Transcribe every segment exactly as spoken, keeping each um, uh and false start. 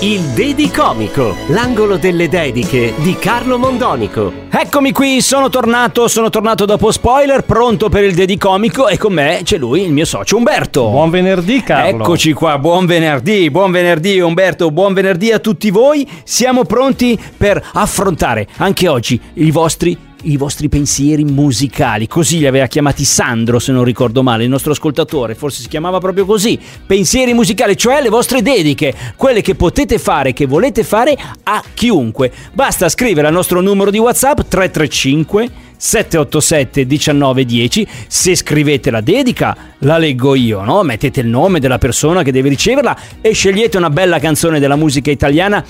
Il Dedicomico, l'angolo delle dediche di Carlo Mondonico. Eccomi qui, sono tornato, sono tornato dopo spoiler, pronto per il Dedicomico e con me c'è lui, il mio socio Umberto. Buon venerdì Carlo. Eccoci qua, buon venerdì, buon venerdì Umberto, buon venerdì a tutti voi. Siamo pronti per affrontare anche oggi i vostri i vostri pensieri musicali, così li aveva chiamati Sandro, se non ricordo male, il nostro ascoltatore, forse si chiamava proprio così, pensieri musicali, cioè le vostre dediche, quelle che potete fare, che volete fare a chiunque. Basta scrivere al nostro numero di WhatsApp tre tre cinque sette otto sette uno nove uno zero. Se scrivete la dedica la leggo io, no? Mettete il nome della persona che deve riceverla e scegliete una bella canzone della musica italiana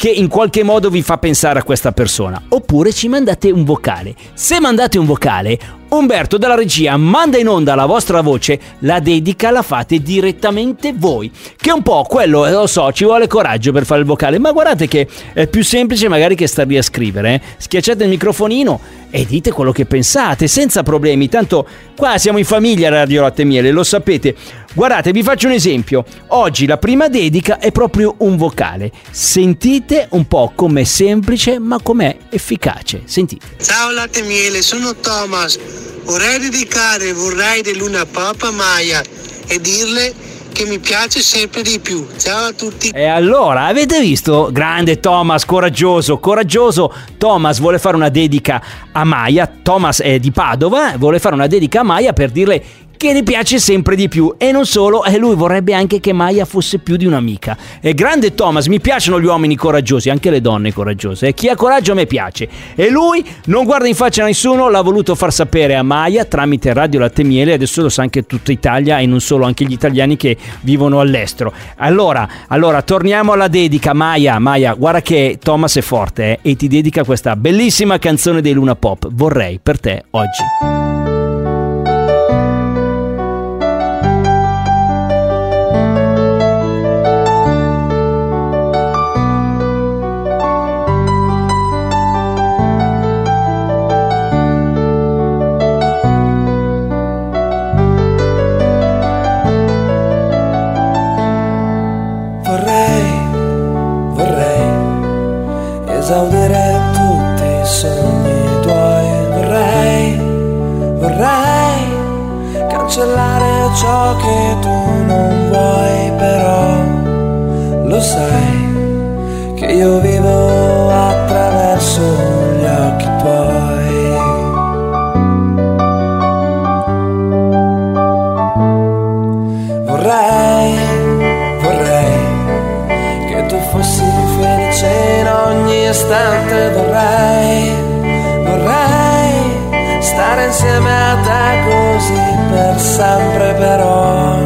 che in qualche modo vi fa pensare a questa persona. Oppure ci mandate un vocale. Se mandate un vocale, Umberto dalla regia manda in onda la vostra voce, la dedica la fate direttamente voi. Che è un po' quello, lo so, ci vuole coraggio per fare il vocale, ma guardate che è più semplice magari che starvi a scrivere. Eh? Schiacciate il microfonino e dite quello che pensate, senza problemi. Tanto qua siamo in famiglia a Radio Latte Miele, lo sapete. Guardate, vi faccio un esempio. Oggi la prima dedica è proprio un vocale. Sentite un po' com'è semplice ma com'è efficace. Sentite. Ciao Latte Miele, sono Thomas. Vorrei dedicare Vorrei di Luna Pop a Maya e dirle che mi piace sempre di più. Ciao a tutti. E allora, avete visto? Grande Thomas, coraggioso, coraggioso. Thomas vuole fare una dedica a Maya. Thomas è di Padova, vuole fare una dedica a Maya per dirle che ne piace sempre di più. E non solo, e lui vorrebbe anche che Maya fosse più di un'amica. E grande Thomas, mi piacciono gli uomini coraggiosi, anche le donne coraggiose. E chi ha coraggio a me piace. E lui non guarda in faccia a nessuno, l'ha voluto far sapere a Maya tramite Radio Latte Miele. Adesso lo sa anche tutta Italia e non solo, anche gli italiani che vivono all'estero. Allora, allora torniamo alla dedica. Maya, Maya, guarda che Thomas è forte eh, e ti dedica questa bellissima canzone dei Luna Pop. Vorrei per te oggi. Esaudirei tutti i sogni tuoi. Vorrei, vorrei cancellare ciò che tu non vuoi. Però lo sai che io vivo attraverso gli occhi tuoi. Vorrei, vorrei che tu fossi felice in ogni istante. Vorrei, vorrei stare insieme a te così per sempre. Però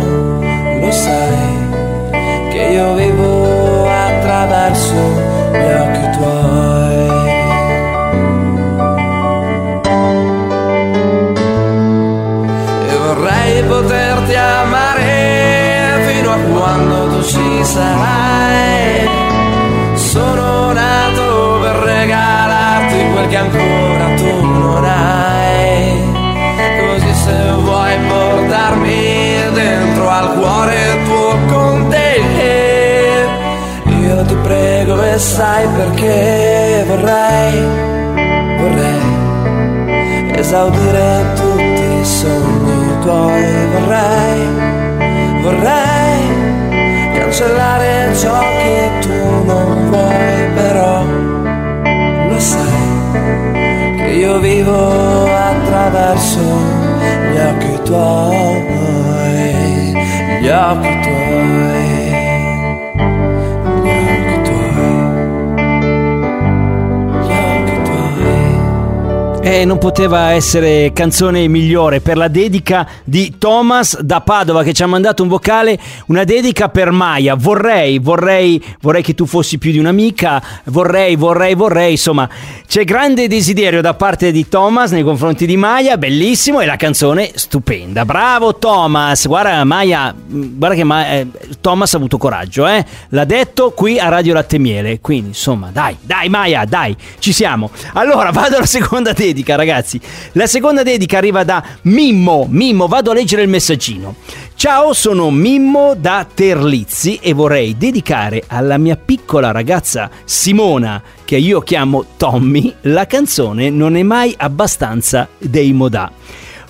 lo sai che io vivo attraverso gli occhi tuoi. E vorrei poterti amare fino a quando tu ci sarai. Sono nato per regalarti quel che ancora tu non hai. Così se vuoi portarmi dentro al cuore tuo con te, io ti prego e sai perché. Vorrei, vorrei esaudire tutti i sogni tuoi. Vorrei, vorrei cancellare ciò che tu non vuoi, però lo sai che io vivo attraverso gli occhi tuoi, gli occhi tuoi, gli occhi tuoi, gli occhi tuoi. E non poteva essere canzone migliore per la dedica di Thomas da Padova, che ci ha mandato un vocale, una dedica per Maya. Vorrei, vorrei, vorrei che tu fossi più di un'amica, vorrei, vorrei, vorrei, insomma c'è grande desiderio da parte di Thomas nei confronti di Maya, bellissimo, e la canzone stupenda. Bravo Thomas, guarda Maya, guarda che Ma- eh, Thomas ha avuto coraggio, eh? L'ha detto qui a Radio Latte Miele, quindi insomma dai, dai Maya, dai, ci siamo. Allora vado alla seconda dedica. Ragazzi, la seconda dedica arriva da Mimmo. Mimmo, vado a leggere il messaggino. Ciao, sono Mimmo da Terlizzi e vorrei dedicare alla mia piccola ragazza Simona, che io chiamo Tommy, la canzone Non è mai abbastanza dei Modà.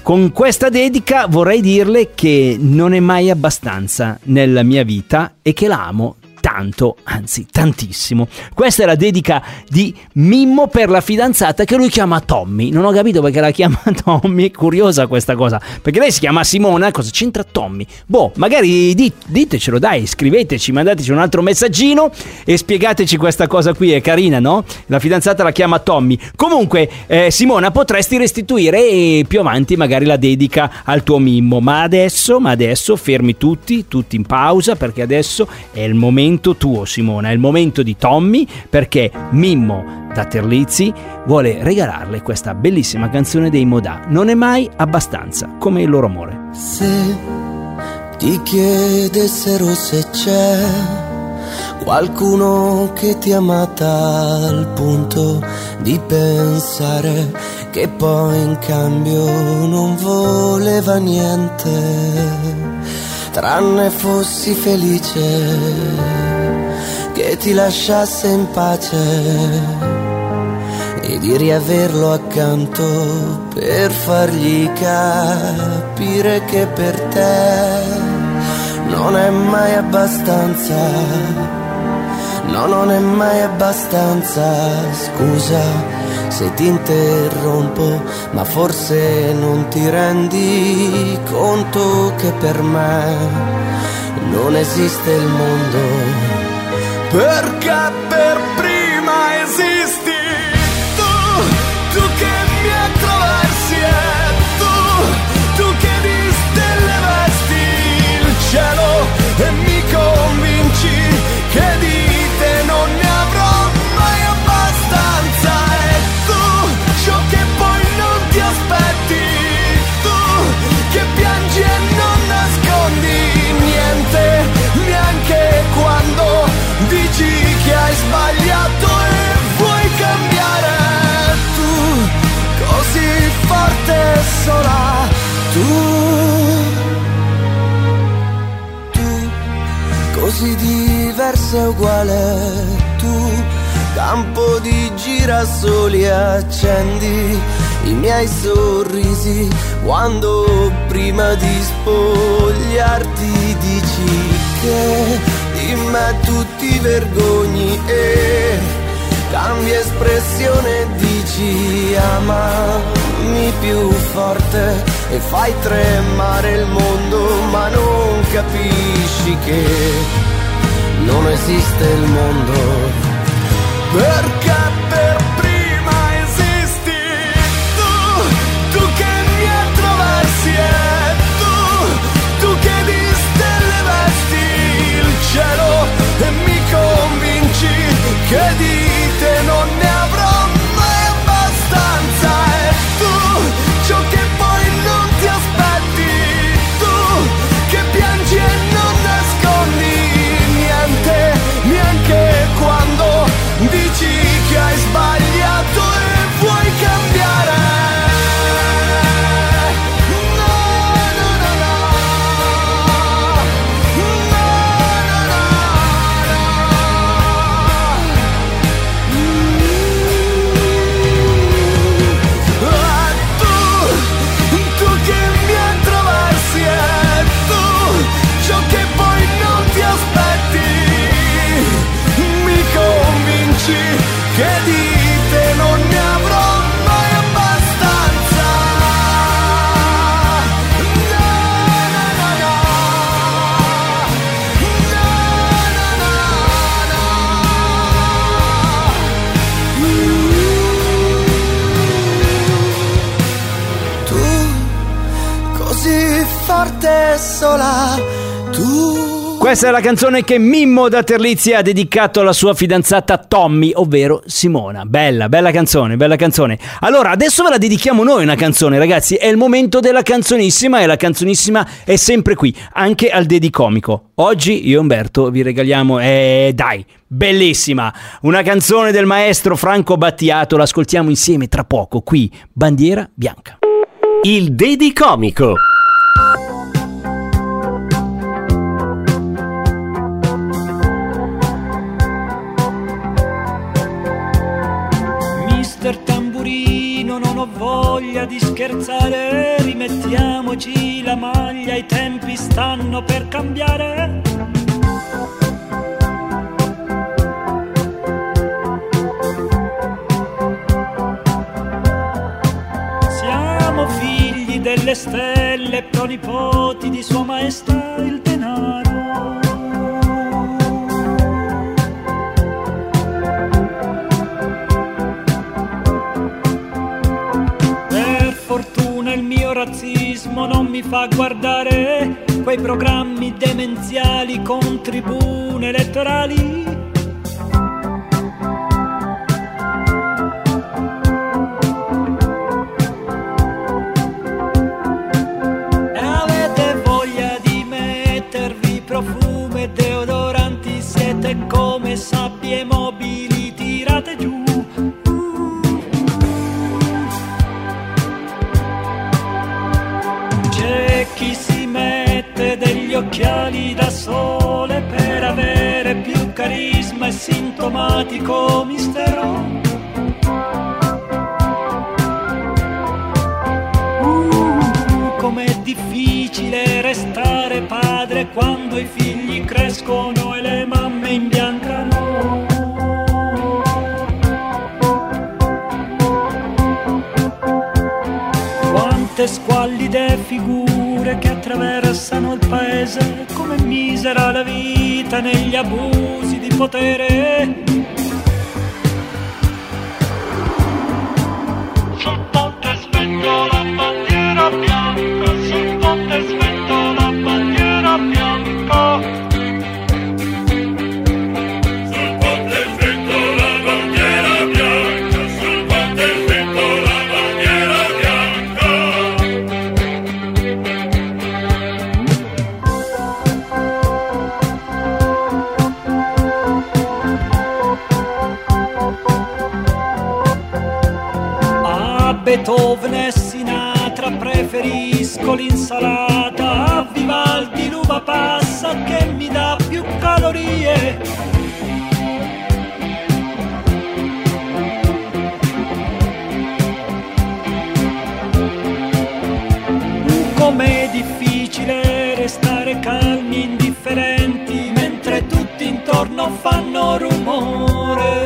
Con questa dedica vorrei dirle che non è mai abbastanza nella mia vita e che la amo tanto, anzi tantissimo. Questa è la dedica di Mimmo per la fidanzata che lui chiama Tommy. Non ho capito perché la chiama Tommy, è curiosa questa cosa, perché lei si chiama Simona, cosa c'entra Tommy? Boh, magari dit- ditecelo, dai, scriveteci, mandateci un altro messaggino e spiegateci questa cosa qui, è carina, no? La fidanzata la chiama Tommy. Comunque, eh, Simona, potresti restituire eh, più avanti magari la dedica al tuo Mimmo, ma adesso, ma adesso fermi tutti, tutti in pausa, perché adesso è il momento tuo, Simona, è il momento di Tommy, perché Mimmo da Terlizzi vuole regalarle questa bellissima canzone dei Modà, Non è mai abbastanza, come il loro amore. Se ti chiedessero se c'è qualcuno che ti ama al punto di pensare che poi in cambio non voleva niente tranne fossi felice, che ti lasciasse in pace e di riaverlo accanto per fargli capire che per te non è mai abbastanza, no, non è mai abbastanza. Scusa se ti interrompo, ma forse non ti rendi conto che per me non esiste il mondo, perché per prima esisti tu, tu che mi attraversi e tu, tu che di stelle vesti il cielo e mi convinci che di te non ne avrò mai abbastanza. Ciò che poi non ti aspetti, tu che piangi e non nascondi niente, neanche quando dici che hai sbagliato e vuoi cambiare. Tu così forte e sola, tu, tu così diversa e uguale, tu campo di girasoli, accendi i miei sorrisi quando prima di spogliarti dici che di me tu ti vergogni e cambi espressione e dici amami più forte e fai tremare il mondo, ma non capisci che non esiste il mondo. Perché per prima esisti tu, tu che mi attraversi e tu, tu che di stelle vesti il cielo e mi convinci che di te non ne avrò mai abbastanza. E tu, ciò che poi non ti aspetti, tu che piangi e non nascondi niente, neanche quando dici sola tu. Questa è la canzone che Mimmo da Terlizzi ha dedicato alla sua fidanzata Tommy, ovvero Simona. Bella, bella canzone, bella canzone. Allora, adesso ve la dedichiamo noi una canzone, ragazzi. È il momento della canzonissima e la canzonissima è sempre qui, anche al Dedicomico. Oggi io e Umberto vi regaliamo, eh dai, bellissima, una canzone del maestro Franco Battiato. L'ascoltiamo insieme tra poco, qui, Bandiera Bianca. Il Dedicomico. Tamburino, non ho voglia di scherzare, rimettiamoci la maglia, i tempi stanno per cambiare. Siamo figli delle stelle, pronipoti di Sua Maestà il denaro. Il razzismo non mi fa guardare quei programmi demenziali con tribune elettorali. E avete voglia di mettervi profumi e deodoranti, siete come sabbie mobili tirate giù. Occhiali da sole per avere più carisma e sintomatico mistero. Uh, com'è difficile restare padre quando i figli crescono e le mamme imbiancano. Quante squallide figure che attraversano il paese, come misera la vita negli abusi di potere. Sul ponte svento la bandiera bianca, sul ponte svento la bandiera bianca, sul ponte svento la bandiera bianca, sul ponte svento la bandiera bianca. Beethoven e Sinatra preferisco l'insalata, a Vivaldi l'uva passa che mi dà più calorie. Com'è difficile restare calmi e indifferenti mentre tutti intorno fanno rumore.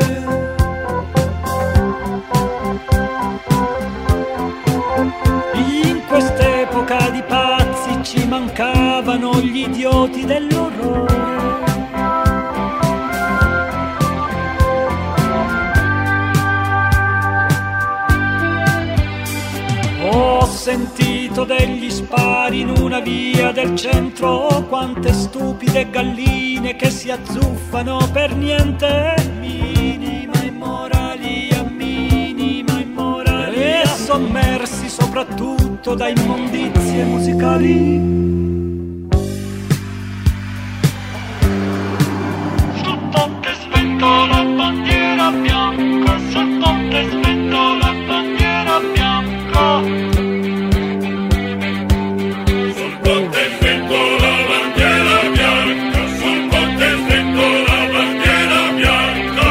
Di pazzi ci mancavano gli idioti dell'orrore. Ho sentito degli spari in una via del centro, quante stupide galline che si azzuffano per niente. Minima immoralia, minima immoralia, e sommersi soprattutto da immondizie musicali. Sul ponte svento la bandiera bianca, sul ponte svento la bandiera bianca, sul ponte svento la bandiera bianca, sul ponte svento la bandiera bianca.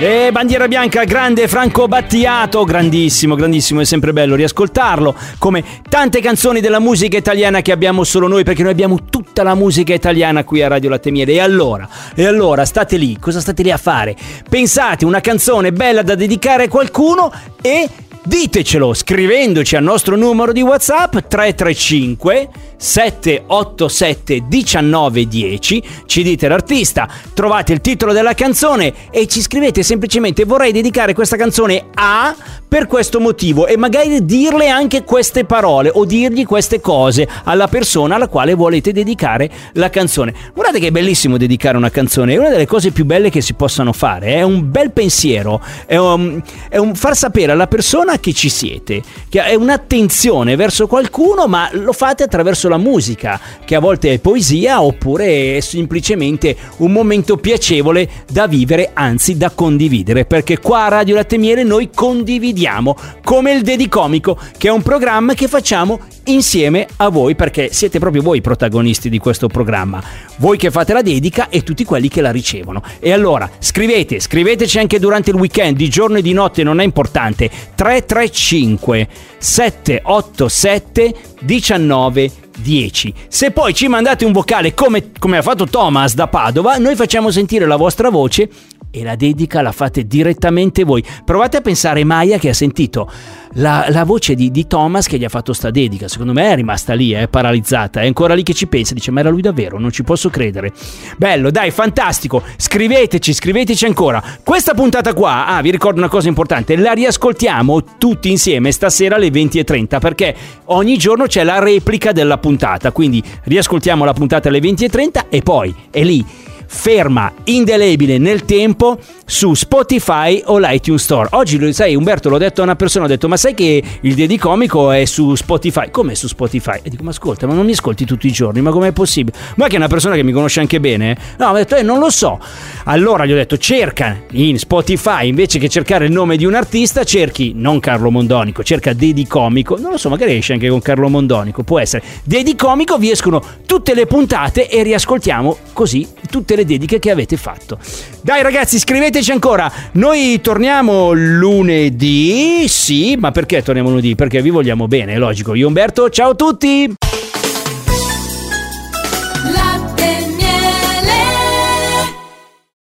E bandiera bianca, grande Franco Battiato, grandissimo, grandissimo, è sempre bello riascoltarlo, come tante canzoni della musica italiana che abbiamo solo noi, perché noi abbiamo tutta la musica italiana qui a Radio Latte Miele. E allora, e allora state lì, cosa state lì a fare? Pensate una canzone bella da dedicare a qualcuno e ditecelo scrivendoci al nostro numero di WhatsApp tre tre cinque sette otto sette uno nove uno zero. Ci dite l'artista, trovate il titolo della canzone e ci scrivete semplicemente: vorrei dedicare questa canzone a... per questo motivo, e magari dirle anche queste parole o dirgli queste cose alla persona alla quale volete dedicare la canzone. Guardate che è bellissimo dedicare una canzone, è una delle cose più belle che si possano fare, è un bel pensiero, è un, è un far sapere alla persona che ci siete, che è un'attenzione verso qualcuno, ma lo fate attraverso la musica, che a volte è poesia oppure è semplicemente un momento piacevole da vivere, anzi da condividere, perché qua a Radio Latte Miele noi condividiamo, come il Dedicomico, che è un programma che facciamo insieme a voi, perché siete proprio voi i protagonisti di questo programma, voi che fate la dedica e tutti quelli che la ricevono. E allora scrivete, scriveteci anche durante il weekend, di giorno e di notte, non è importante. Tre tre cinque sette otto sette uno nove uno zero. Se poi ci mandate un vocale come, come ha fatto Thomas da Padova, noi facciamo sentire la vostra voce e la dedica la fate direttamente voi. Provate a pensare Maya, che ha sentito la, la voce di, di Thomas che gli ha fatto sta dedica. Secondo me è rimasta lì, è eh, paralizzata, è ancora lì che ci pensa, dice ma era lui davvero, non ci posso credere. Bello, dai, fantastico. Scriveteci, scriveteci ancora. Questa puntata qua, ah, vi ricordo una cosa importante, la riascoltiamo tutti insieme stasera alle venti e trenta, perché ogni giorno c'è la replica della puntata, quindi riascoltiamo la puntata alle venti e trenta e poi è lì, ferma, indelebile nel tempo, su Spotify o l'iTunes Store. Oggi lo sai, Umberto, l'ho detto a una persona, ho detto ma sai che il Dedicomico è su Spotify? Come su Spotify? E dico ma ascolta, ma non mi ascolti tutti i giorni, ma com'è possibile? Ma che è una persona che mi conosce anche bene, no, ho detto eh, non lo so. Allora gli ho detto cerca in Spotify, invece che cercare il nome di un artista, cerchi non Carlo Mondonico, cerca Dedicomico, non lo so, magari esce anche con Carlo Mondonico, può essere Dedicomico, vi escono tutte le puntate e riascoltiamo così tutte le le dediche che avete fatto. Dai ragazzi, scriveteci ancora. Noi torniamo lunedì. Sì, ma perché torniamo lunedì? Perché vi vogliamo bene, è logico. Io Umberto, ciao a tutti.